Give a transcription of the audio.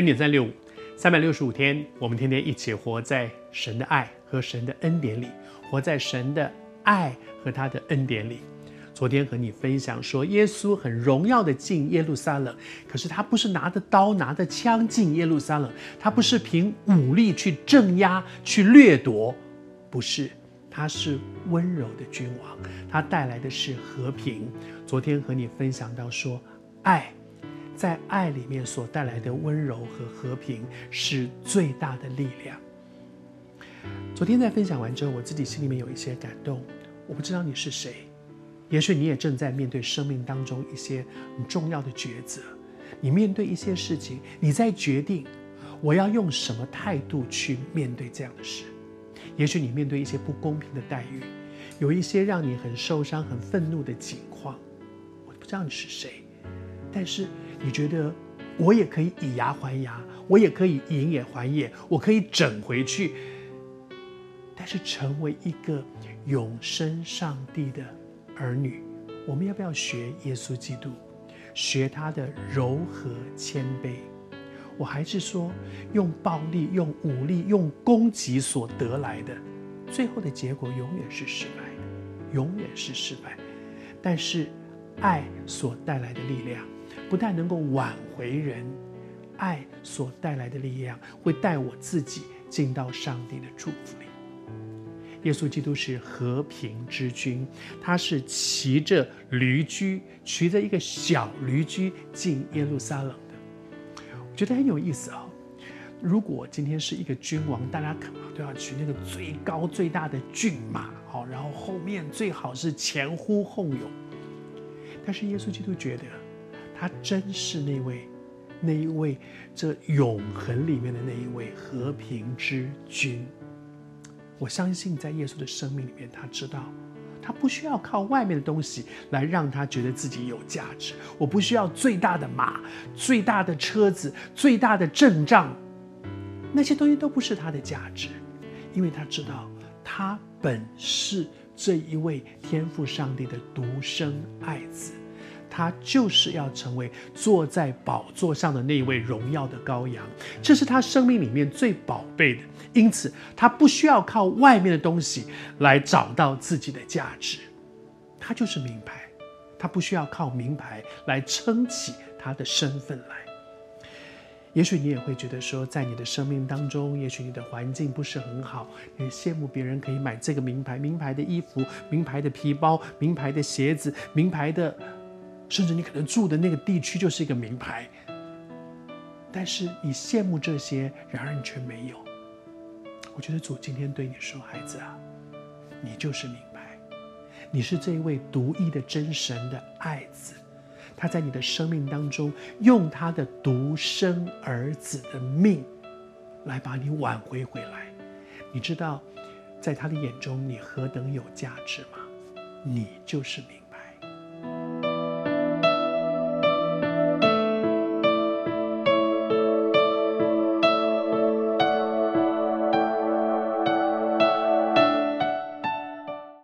恩典365，365天，我们天天一起活在神的爱和神的恩典里，活在神的爱和他的恩典里。昨天和你分享说，耶稣很荣耀的进耶路撒冷，可是他不是拿着刀拿着枪进耶路撒冷，他不是凭武力去镇压去掠夺，不是，他是温柔的君王，他带来的是和平。昨天和你分享到说，爱在爱里面所带来的温柔和和平是最大的力量。昨天在分享完之后，我自己心里面有一些感动。我不知道你是谁，也许你也正在面对生命当中一些很重要的抉择，你面对一些事情，你在决定我要用什么态度去面对这样的事。也许你面对一些不公平的待遇，有一些让你很受伤很愤怒的情况，我不知道你是谁，但是你觉得我也可以以牙还牙，我也可以以眼还眼，我可以整回去，但是成为一个永生上帝的儿女，我们要不要学耶稣基督，学他的柔和谦卑？我还是说，用暴力用武力用攻击所得来的，最后的结果永远是失败的，永远是失败。但是爱所带来的力量不但能够挽回人，爱所带来的力量会带我自己进到上帝的祝福里。耶稣基督是和平之君，他是骑着驴驹，骑着一个小驴驹进耶路撒冷的。我觉得很有意思哦。如果今天是一个君王，大家可能都要骑那个最高最大的骏马，然后后面最好是前呼后拥。但是耶稣基督觉得他真是那一位这永恒里面的那一位和平之君。我相信在耶稣的生命里面，他知道他不需要靠外面的东西来让他觉得自己有价值。我不需要最大的马、最大的车子、最大的阵仗，那些东西都不是他的价值，因为他知道他本是这一位天父上帝的独生爱子，他就是要成为坐在宝座上的那一位荣耀的羔羊，这是他生命里面最宝贝的。因此他不需要靠外面的东西来找到自己的价值，他就是名牌，他不需要靠名牌来撑起他的身份来。也许你也会觉得说，在你的生命当中，也许你的环境不是很好，你羡慕别人可以买这个名牌，名牌的衣服，名牌的皮包，名牌的鞋子，名牌的，甚至你可能住的那个地区就是一个名牌，但是你羡慕这些，然而你却没有。我觉得主今天对你说，孩子啊，你就是名牌，你是这一位独一的真神的爱子，他在你的生命当中用他的独生儿子的命来把你挽回回来。你知道在他的眼中你何等有价值吗？你就是名牌。